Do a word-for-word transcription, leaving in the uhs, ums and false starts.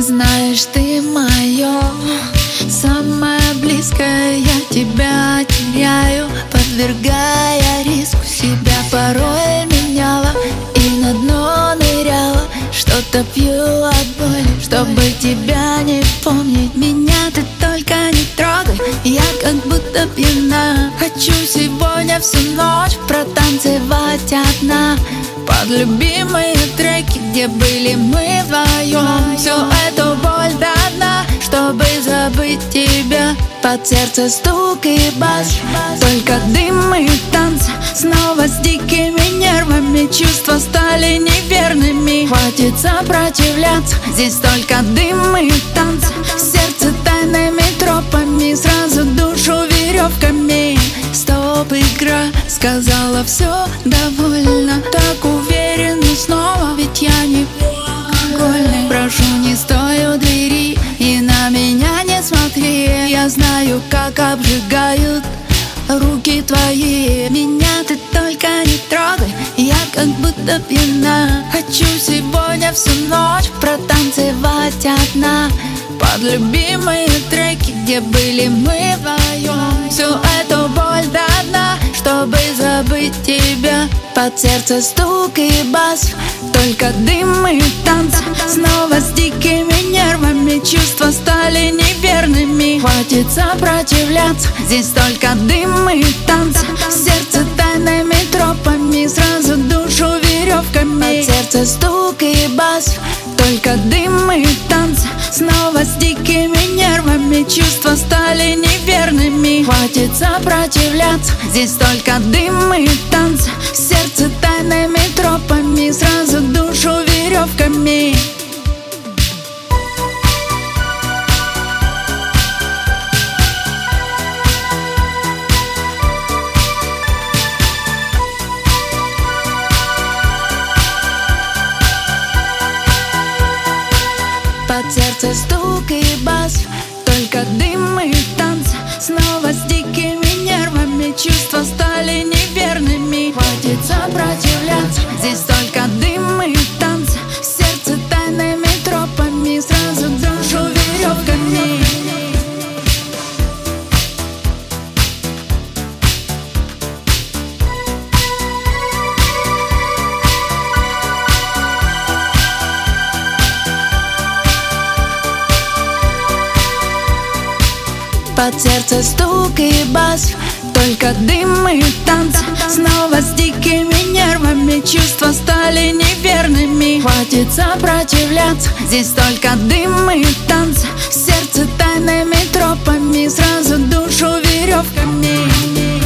Знаешь, ты мое самое близкое, я тебя теряю, подвергая риску себя. Порой меняла и на дно ныряла, что-то пью от боли, чтобы тебя не помнить. Меня ты только не трогай, я как будто пьяна. Хочу сегодня всю ночь протанцевать одна под любимые треки, где были мы вдвоем. Всю эту боль до дна, чтобы забыть тебя. Под сердце стук и бас, только дым и танцы. Снова с дикими нервами чувства стали неверными. Хватит сопротивляться, здесь только дым и танцы. Сердце тайными тропами, сразу душу веревками. Стоп, игра, сказала все, довольно. Так уверенно снова, ведь я не алкогольный. Прошу, не стой у двери и на меня не смотри. Я знаю, как обжигают руки твои. Меня ты только не трогай, я как будто пьяна. Хочу сегодня всю ночь протанцевать одна под любимые треки, где были мы вдвоем. Всю эту боль до дна, чтобы забыть тебя. Под сердце стук и бас, только дым и танцы. Снова с дикими нервами чувства стали неверными. Хватит сопротивляться, здесь только дым и танцы. Сердце тайными тропами, сразу душу веревками. Под сердце стук и бас, только дым и танцы. Снова с дикими нервами чувства стали неверными. Хватит сопротивляться, здесь только дым и танцы. Сердце тайными тропами, сразу душу веревками. Под сердце стук и бас, только дым и танцы. Снова с дикими нервами чувства стали неверными. Хватит сопротивляться, здесь только дым и танцы. Сердце тайными тропами, сразу душу веревками. Под сердце стук и бас, только дым и танцы. Снова с дикими нервами чувства стали неверными. Хватит сопротивляться, здесь только дым и танцы. Сердце тайными тропами, сразу душу веревками.